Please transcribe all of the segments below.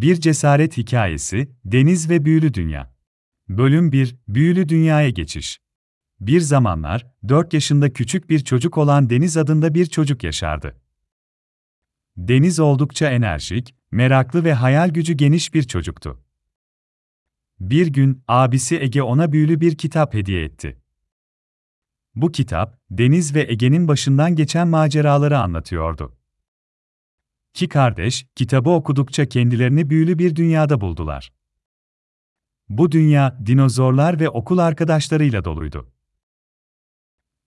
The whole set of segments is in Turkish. Bir Cesaret Hikayesi, Deniz ve Büyülü Dünya. Bölüm 1, Büyülü Dünya'ya Geçiş. Bir zamanlar, 4 yaşında küçük bir çocuk olan Deniz adında bir çocuk yaşardı. Deniz oldukça enerjik, meraklı ve hayal gücü geniş bir çocuktu. Bir gün, abisi Ege ona büyülü bir kitap hediye etti. Bu kitap, Deniz ve Ege'nin başından geçen maceraları anlatıyordu. İki kardeş, kitabı okudukça kendilerini büyülü bir dünyada buldular. Bu dünya, dinozorlar ve okul arkadaşlarıyla doluydu.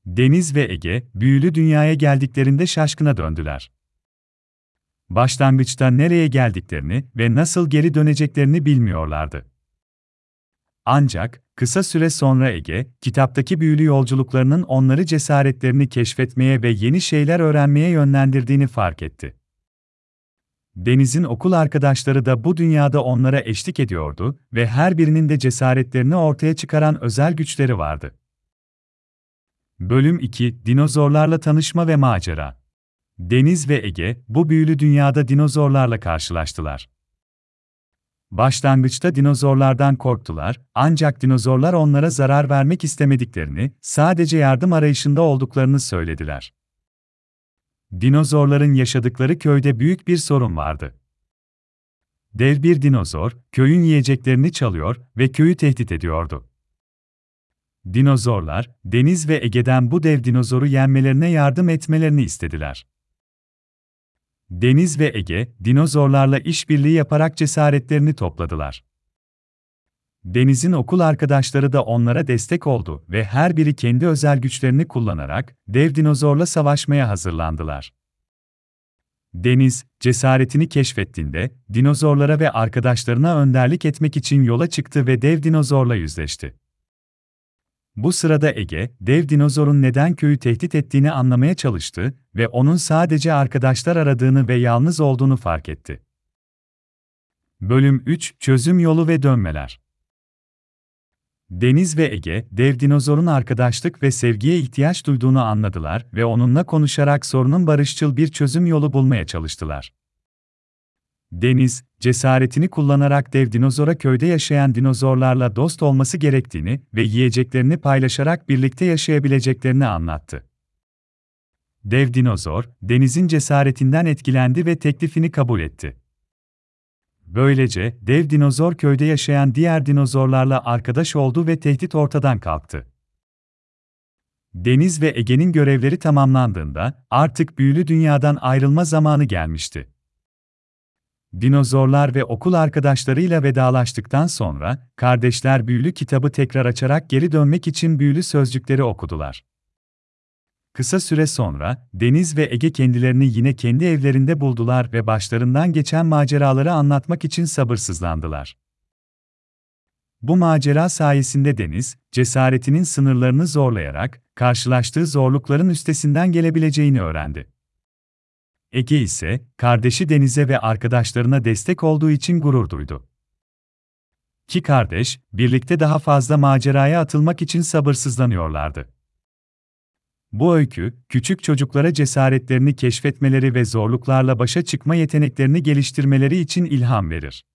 Deniz ve Ege, büyülü dünyaya geldiklerinde şaşkına döndüler. Başlangıçta nereye geldiklerini ve nasıl geri döneceklerini bilmiyorlardı. Ancak, kısa süre sonra Ege, kitaptaki büyülü yolculuklarının onları cesaretlerini keşfetmeye ve yeni şeyler öğrenmeye yönlendirdiğini fark etti. Deniz'in okul arkadaşları da bu dünyada onlara eşlik ediyordu ve her birinin de cesaretlerini ortaya çıkaran özel güçleri vardı. Bölüm 2, Dinozorlarla Tanışma ve Macera. Deniz ve Ege, bu büyülü dünyada dinozorlarla karşılaştılar. Başlangıçta dinozorlardan korktular, ancak dinozorlar onlara zarar vermek istemediklerini, sadece yardım arayışında olduklarını söylediler. Dinozorların yaşadıkları köyde büyük bir sorun vardı. Dev bir dinozor, köyün yiyeceklerini çalıyor ve köyü tehdit ediyordu. Dinozorlar, Deniz ve Ege'den bu dev dinozoru yenmelerine yardım etmelerini istediler. Deniz ve Ege, dinozorlarla işbirliği yaparak cesaretlerini topladılar. Deniz'in okul arkadaşları da onlara destek oldu ve her biri kendi özel güçlerini kullanarak dev dinozorla savaşmaya hazırlandılar. Deniz, cesaretini keşfettiğinde, dinozorlara ve arkadaşlarına önderlik etmek için yola çıktı ve dev dinozorla yüzleşti. Bu sırada Ege, dev dinozorun neden köyü tehdit ettiğini anlamaya çalıştı ve onun sadece arkadaşlar aradığını ve yalnız olduğunu fark etti. Bölüm 3, Çözüm Yolu ve Dönmeler. Deniz ve Ege, dev dinozorun arkadaşlık ve sevgiye ihtiyaç duyduğunu anladılar ve onunla konuşarak sorunun barışçıl bir çözüm yolu bulmaya çalıştılar. Deniz, cesaretini kullanarak dev dinozora köyde yaşayan dinozorlarla dost olması gerektiğini ve yiyeceklerini paylaşarak birlikte yaşayabileceklerini anlattı. Dev dinozor, Deniz'in cesaretinden etkilendi ve teklifini kabul etti. Böylece, dev dinozor köyde yaşayan diğer dinozorlarla arkadaş oldu ve tehdit ortadan kalktı. Deniz ve Ege'nin görevleri tamamlandığında, artık büyülü dünyadan ayrılma zamanı gelmişti. Dinozorlar ve okul arkadaşlarıyla vedalaştıktan sonra, kardeşler büyülü kitabı tekrar açarak geri dönmek için büyülü sözcükleri okudular. Kısa süre sonra, Deniz ve Ege kendilerini yine kendi evlerinde buldular ve başlarından geçen maceraları anlatmak için sabırsızlandılar. Bu macera sayesinde Deniz, cesaretinin sınırlarını zorlayarak, karşılaştığı zorlukların üstesinden gelebileceğini öğrendi. Ege ise, kardeşi Deniz'e ve arkadaşlarına destek olduğu için gurur duydu. İki kardeş, birlikte daha fazla maceraya atılmak için sabırsızlanıyorlardı. Bu öykü, küçük çocuklara cesaretlerini keşfetmeleri ve zorluklarla başa çıkma yeteneklerini geliştirmeleri için ilham verir.